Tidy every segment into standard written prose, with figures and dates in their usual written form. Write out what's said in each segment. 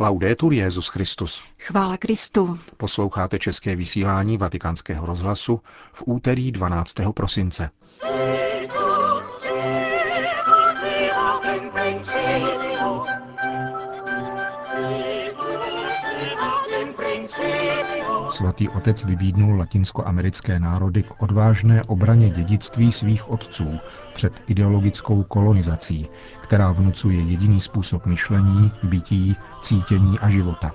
Laudetur Jesus Christus. Chvála Kristu. Posloucháte české vysílání Vatikánského rozhlasu v úterý 12. prosince. Svatý otec vybídnul latinskoamerické národy k odvážné obraně dědictví svých otců před ideologickou kolonizací, která vnucuje jediný způsob myšlení, bytí, cítění a života.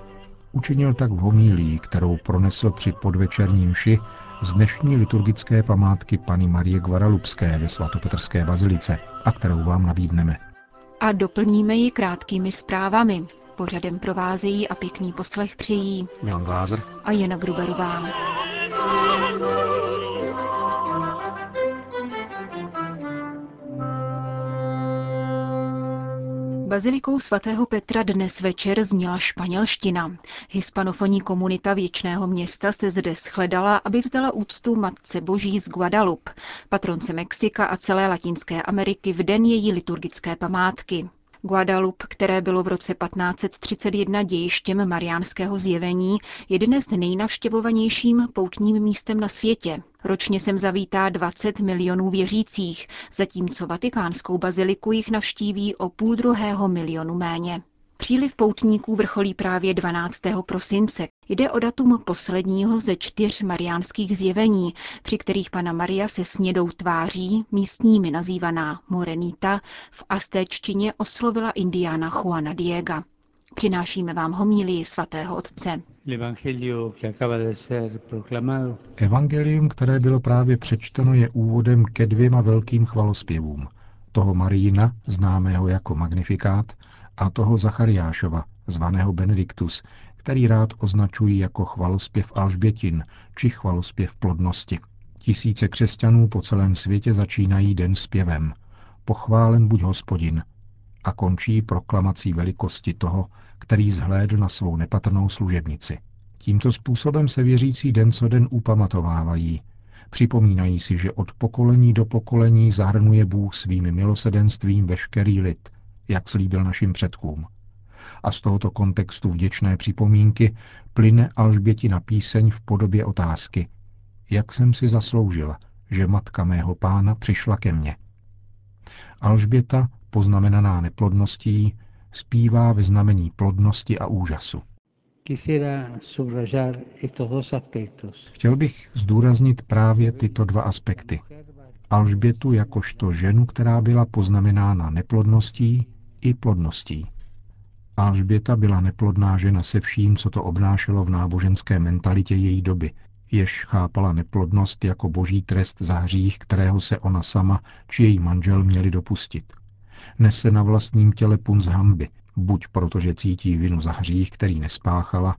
Učinil tak v homílii, kterou pronesl při podvečerní mši z dnešní liturgické památky Panny Marie Guadalupské ve Svatopetrské bazilice, a kterou vám nabídneme. A doplníme ji krátkými zprávami. Pořadem provázejí a pěkný poslech přijí Milan Glázer a Jana Gruberová. Bazilikou svatého Petra dnes večer zněla španělština. Hispanofonní komunita Věčného Města se zde shledala, aby vzdala úctu Matce Boží z Guadalupe, patronce Mexika a celé Latinské Ameriky v den její liturgické památky. Guadalupe, které bylo v roce 1531 dějištěm mariánského zjevení, je dnes nejnavštěvovanějším poutním místem na světě. Ročně sem zavítá 20 milionů věřících, zatímco Vatikánskou baziliku jich navštíví o 1,5 milionu méně. Příliv poutníků vrcholí právě 12. prosince. Jde o datum posledního ze 4 mariánských zjevení, při kterých Panna Maria se snědou tváří, místními nazývaná Morenita, v aztéčtině oslovila indiána Juana Diega. Přinášíme vám homílii svatého otce. Evangelium, které bylo právě přečteno, je úvodem ke 2 velkým chvalospěvům. Toho Marijina, známého jako Magnifikát, a toho Zachariášova, zvaného Benediktus, který rád označují jako chvalospěv Alžbětin či chvalospěv plodnosti. Tisíce křesťanů po celém světě začínají den zpěvem Pochválen buď Hospodin a končí proklamací velikosti toho, který zhlédl na svou nepatrnou služebnici. Tímto způsobem se věřící den co den upamatovávají. Připomínají si, že od pokolení do pokolení zahrnuje Bůh svým milosedenstvím veškerý lid, jak slíbil našim předkům. A z tohoto kontextu vděčné připomínky plyne Alžbětina píseň v podobě otázky. Jak jsem si zasloužila, že matka mého pána přišla ke mně? Alžběta, poznamenaná neplodností, zpívá ve znamení plodnosti a úžasu. Chtěl bych zdůraznit právě tyto 2 aspekty. Alžbětu jakožto ženu, která byla poznamenána neplodností i plodností. Alžběta byla neplodná žena se vším, co to obnášelo v náboženské mentalitě její doby, jež chápala neplodnost jako boží trest za hřích, kterého se ona sama či její manžel měli dopustit. Nese na vlastním těle punc hanby, buď protože cítí vinu za hřích, který nespáchala,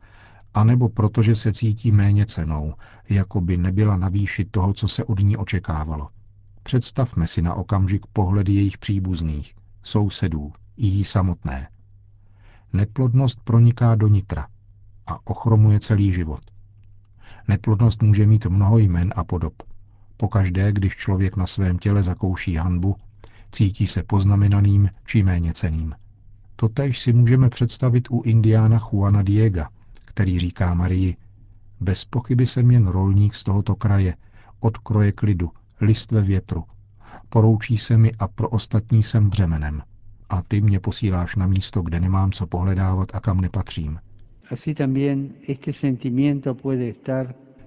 anebo protože se cítí méněcennou, jako by nebyla na výši toho, co se od ní očekávalo. Představme si na okamžik pohledy jejich příbuzných, sousedů i jí samotné. Neplodnost proniká do nitra a ochromuje celý život. Neplodnost může mít mnoho jmen a podob. Pokaždé, když člověk na svém těle zakouší hanbu, cítí se poznamenaným či méněcenným. Totéž si můžeme představit u indiána Juana Diega, který říká Marii: bez pochyby jsem jen rolník z tohoto kraje, od kroje k lidu, list ve větru. Poroučí se mi a pro ostatní jsem břemenem. A ty mě posíláš na místo, kde nemám co pohledávat a kam nepatřím.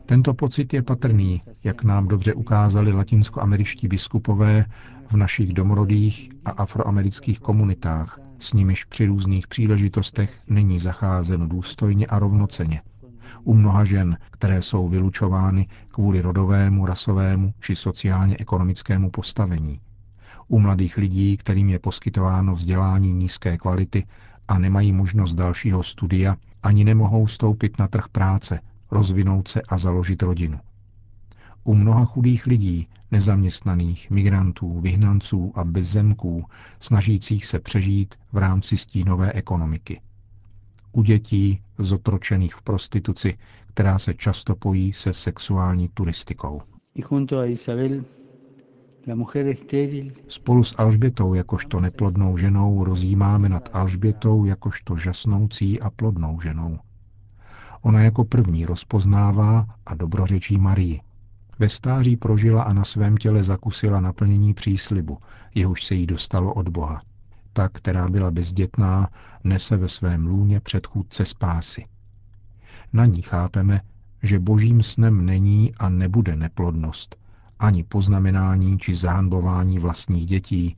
Tento pocit je patrný, jak nám dobře ukázali latinskoameričtí biskupové v našich domorodých a afroamerických komunitách, s nimiž při různých příležitostech není zacházeno důstojně a rovnocenně. U mnoha žen, které jsou vylučovány kvůli rodovému, rasovému či sociálně-ekonomickému postavení. U mladých lidí, kterým je poskytováno vzdělání nízké kvality a nemají možnost dalšího studia, ani nemohou vstoupit na trh práce, rozvinout se a založit rodinu. U mnoha chudých lidí, nezaměstnaných, migrantů, vyhnanců a bezzemků, snažících se přežít v rámci stínové ekonomiky. U dětí zotročených v prostituci, která se často pojí se sexuální turistikou. Spolu s Alžbětou jakožto neplodnou ženou rozjímáme nad Alžbětou jakožto žasnoucí a plodnou ženou. Ona jako první rozpoznává a dobrořečí Marii. Ve stáří prožila a na svém těle zakusila naplnění příslibu, jehož se jí dostalo od Boha. Ta, která byla bezdětná, nese ve svém lůně předchůdce spásy. Na ní chápeme, že božím snem není a nebude neplodnost, ani poznamenání či zahanbování vlastních dětí,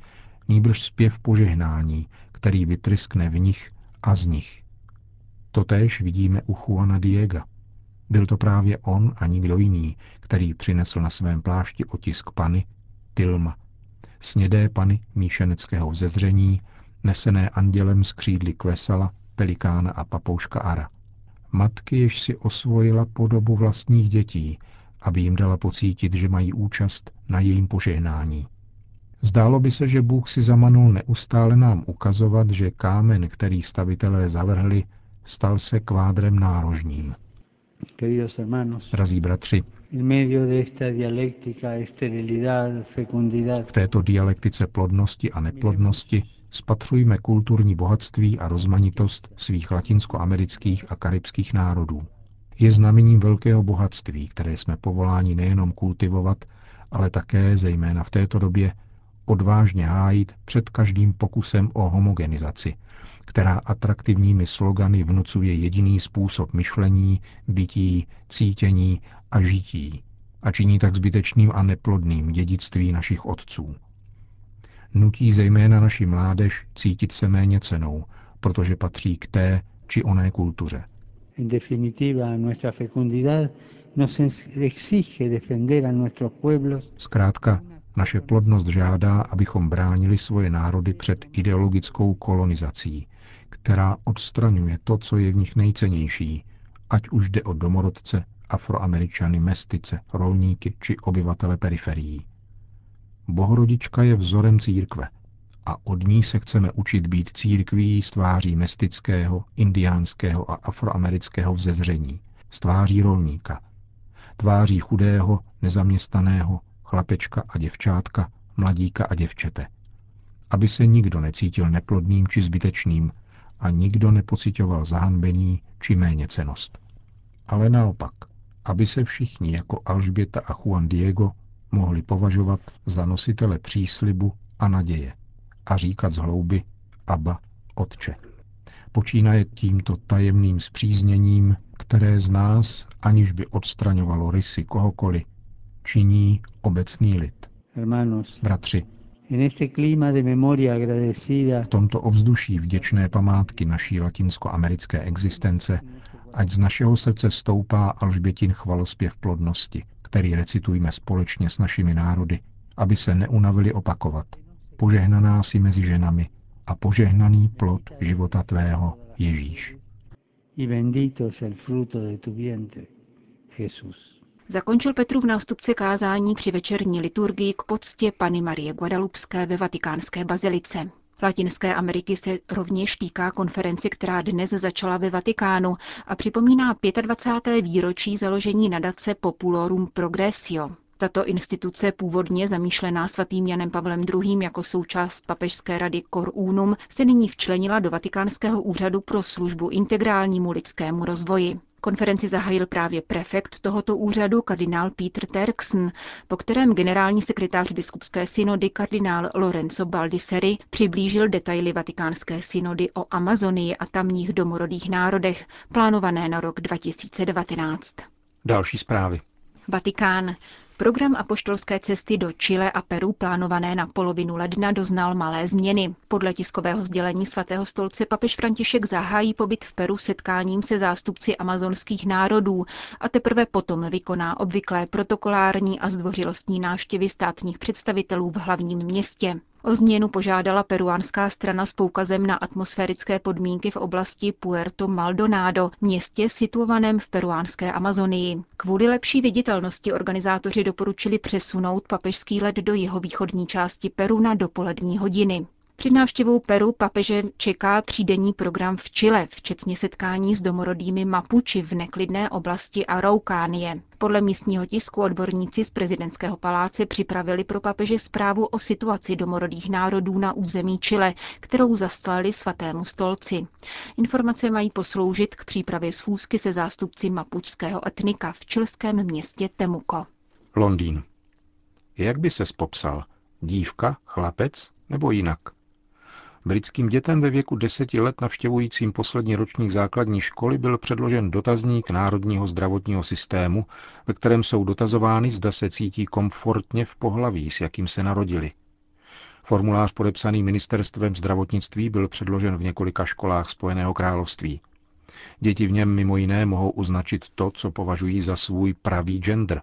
nýbrž zpěv požehnání, který vytryskne v nich a z nich. Totéž vidíme u Juana Diega. Byl to právě on a nikdo jiný, který přinesl na svém plášti otisk Panny Tilma, snědé Panny míšeneckého vzezření, nesené andělem s křídly kvesala, pelikána a papouška Ara. Matky, jež si osvojila podobu vlastních dětí, aby jim dala pocítit, že mají účast na jejím požehnání. Zdálo by se, že Bůh si zamanul neustále nám ukazovat, že kámen, který stavitelé zavrhli, stal se kvádrem nárožním. Drazí bratři, v této dialektice plodnosti a neplodnosti spatřujme kulturní bohatství a rozmanitost svých latinskoamerických a karibských národů. Je znamením velkého bohatství, které jsme povoláni nejenom kultivovat, ale také, zejména v této době, odvážně hájit před každým pokusem o homogenizaci, která atraktivními slogany vnucuje jediný způsob myšlení, bytí, cítění a žití a činí tak zbytečným a neplodným dědictví našich otců. Nutí zejména naši mládež cítit se méně cenou, protože patří k té či oné kultuře. En definitiva, nuestra fecundidad nos exige defender a nuestros pueblos. Zkrátka, naše plodnost žádá, abychom bránili svoje národy před ideologickou kolonizací, která odstraňuje to, co je v nich nejcennější, ať už jde o domorodce, Afroameričany, mestice, rolníky či obyvatele periferií. Bohorodička je vzorem církve a od ní se chceme učit být církví s tváří mestického, indiánského a afroamerického vzezření, s tváří rolníka, tváří chudého, nezaměstnaného, chlapečka a děvčátka, mladíka a děvčete. Aby se nikdo necítil neplodným či zbytečným a nikdo nepocitoval zahanbení či méněcenost. Ale naopak, aby se všichni jako Alžběta a Juan Diego mohli považovat za nositele příslibu a naděje a říkat z hlouby Abba, Otče. Počínaje tímto tajemným zpřízněním, které z nás, aniž by odstraňovalo rysy kohokoliv, činí obecný lid. Bratři, v tomto ovzduší vděčné památky naší latinskoamerické existence, ať z našeho srdce stoupá Alžbětin chvalospěv plodnosti, který recitujme společně s našimi národy, aby se neunavili opakovat. Požehnaná si mezi ženami a požehnaný plod života tvého, Ježíš. Zakončil Petrův nástupce kázání při večerní liturgii k poctě Panny Marie Guadalupské ve Vatikánské bazilice. Latinské Ameriky se rovněž týká konferenci, která dnes začala ve Vatikánu a připomíná 25. výročí založení nadace Populorum Progressio. Tato instituce, původně zamýšlená svatým Janem Pavlem II. Jako součást papežské rady Cor Unum, se nyní včlenila do Vatikánského úřadu pro službu integrálnímu lidskému rozvoji. Konferenci zahájil právě prefekt tohoto úřadu kardinál Peter Terksen, po kterém generální sekretář biskupské synody kardinál Lorenzo Baldisseri přiblížil detaily vatikánské synody o Amazonii a tamních domorodých národech, plánované na rok 2019. Další zprávy. Vatikán. Program apoštolské cesty do Chile a Peru plánované na polovinu ledna doznal malé změny. Podle tiskového sdělení Svatého stolce papež František zahájí pobyt v Peru setkáním se zástupci amazonských národů a teprve potom vykoná obvyklé protokolární a zdvořilostní návštěvy státních představitelů v hlavním městě. O změnu požádala peruánská strana s poukazem na atmosférické podmínky v oblasti Puerto Maldonado, městě situovaném v peruánské Amazonii. Kvůli lepší viditelnosti organizátoři doporučili přesunout papežský let do jihovýchodní části Peru na dopolední hodiny. Před návštěvou Peru papeže čeká třídenní program v Chile, včetně setkání s domorodými Mapuči v neklidné oblasti Araukánie. Podle místního tisku odborníci z prezidentského paláce připravili pro papeže zprávu o situaci domorodých národů na území Chile, kterou zaslali Svatému stolci. Informace mají posloužit k přípravě schůzky se zástupci mapučského etnika v chilském městě Temuko. Londýn. Jak by ses popsal? Dívka, chlapec nebo jinak? Britským dětem ve věku 10 let navštěvujícím poslední ročník základní školy byl předložen dotazník národního zdravotního systému, ve kterém jsou dotazovány, zda se cítí komfortně v pohlaví, s jakým se narodili. Formulář podepsaný ministerstvem zdravotnictví byl předložen v několika školách Spojeného království. Děti v něm mimo jiné mohou označit to, co považují za svůj pravý gender,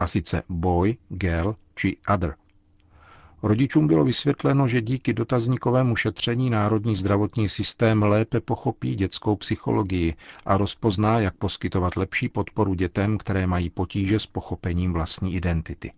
a sice boy, girl či other. Rodičům bylo vysvětleno, že díky dotazníkovému šetření národní zdravotní systém lépe pochopí dětskou psychologii a rozpozná, jak poskytovat lepší podporu dětem, které mají potíže s pochopením vlastní identity.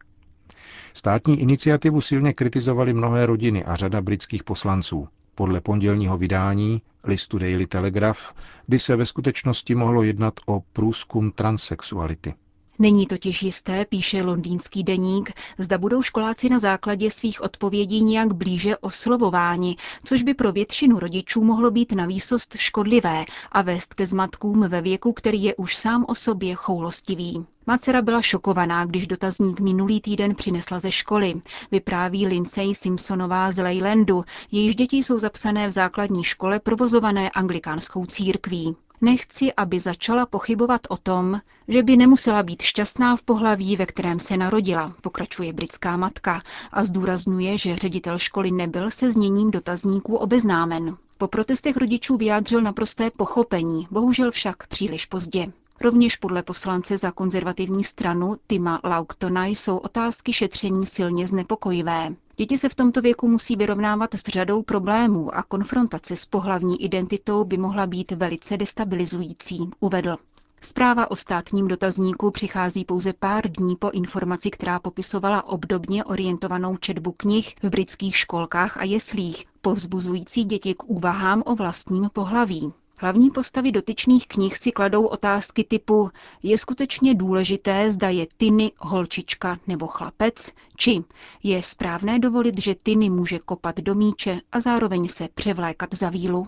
Státní iniciativu silně kritizovaly mnohé rodiny a řada britských poslanců. Podle pondělního vydání listu Daily Telegraph by se ve skutečnosti mohlo jednat o průzkum transsexuality. Není totiž jisté, píše londýnský deník, zda budou školáci na základě svých odpovědí nějak blíže oslovováni, což by pro většinu rodičů mohlo být navýsost škodlivé a vést ke zmatkům ve věku, který je už sám o sobě choulostivý. Má dcera byla šokovaná, když dotazník minulý týden přinesla ze školy, vypráví Lindsay Simpsonová z Leylandu, jejíž děti jsou zapsané v základní škole provozované anglikánskou církví. Nechci, aby začala pochybovat o tom, že by nemusela být šťastná v pohlaví, ve kterém se narodila, pokračuje britská matka a zdůrazňuje, že ředitel školy nebyl se zněním dotazníků obeznámen. Po protestech rodičů vyjádřil naprosté pochopení, bohužel však příliš pozdě. Rovněž podle poslance za konzervativní stranu Tima Lautona jsou otázky šetření silně znepokojivé. Děti se v tomto věku musí vyrovnávat s řadou problémů a konfrontace s pohlavní identitou by mohla být velice destabilizující, uvedl. Zpráva o státním dotazníku přichází pouze pár dní po informaci, která popisovala obdobně orientovanou četbu knih v britských školkách a jeslích, povzbuzující děti k úvahám o vlastním pohlaví. Hlavní postavy dotyčných knih si kladou otázky typu je skutečně důležité, zda je Tiny holčička nebo chlapec, či je správné dovolit, že Tiny může kopat do míče a zároveň se převlékat za vílu.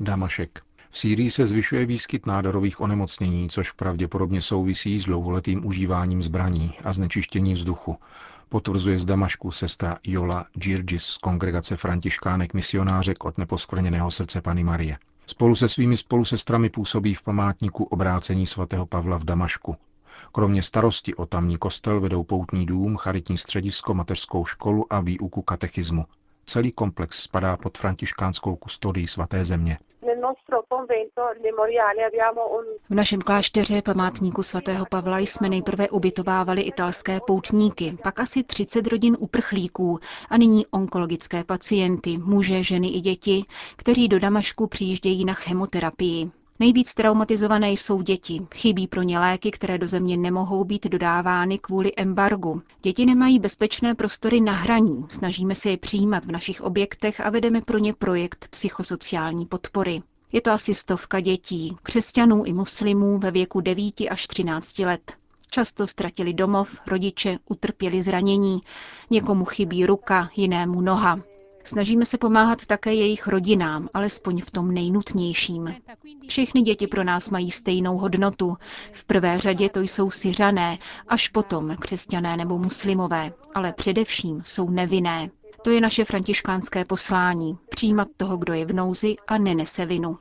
Damašek. V Sýrii se zvyšuje výskyt nádorových onemocnění, což pravděpodobně souvisí s dlouholetým užíváním zbraní a znečištění vzduchu. Potvrzuje z Damašku sestra Jola Girgis z kongregace Františkánek misionářek od neposkvrněného srdce Panny Marie. Spolu se svými spolusestrami působí v památníku obrácení svatého Pavla v Damašku. Kromě starosti o tamní kostel vedou poutní dům, charitní středisko, mateřskou školu a výuku katechismu. Celý komplex spadá pod františkánskou kustodii Svaté země. V našem klášteře památníku svatého Pavla jsme nejprve ubytovávali italské poutníky, pak asi 30 rodin uprchlíků a nyní onkologické pacienty, muže, ženy i děti, kteří do Damašku přijíždějí na chemoterapii. Nejvíc traumatizované jsou děti. Chybí pro ně léky, které do země nemohou být dodávány kvůli embargu. Děti nemají bezpečné prostory na hraní. Snažíme se je přijímat v našich objektech a vedeme pro ně projekt psychosociální podpory. Je to asi 100 dětí, křesťanů i muslimů ve věku 9 až 13 let. Často ztratili domov, rodiče utrpěli zranění. Někomu chybí ruka, jinému noha. Snažíme se pomáhat také jejich rodinám, alespoň v tom nejnutnějším. Všechny děti pro nás mají stejnou hodnotu. V prvé řadě to jsou Syřané, až potom křesťané nebo muslimové, ale především jsou nevinné. To je naše františkánské poslání, přijímat toho, kdo je v nouzi a nenese vinu.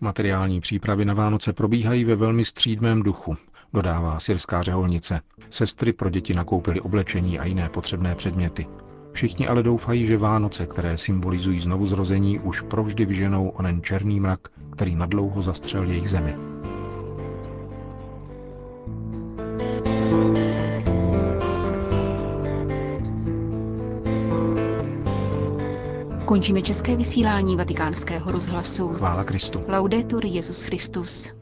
Materiální přípravy na Vánoce probíhají ve velmi střídmém duchu, dodává syrská řeholnice. Sestry pro děti nakoupily oblečení a jiné potřebné předměty. Všichni ale doufají, že Vánoce, které symbolizují znovuzrození, už provždy vyženou onen černý mrak, který nadlouho zastřel jejich zemi. Končíme české vysílání Vatikánského rozhlasu. Chvála Kristu. Laudetur Jesus Christus.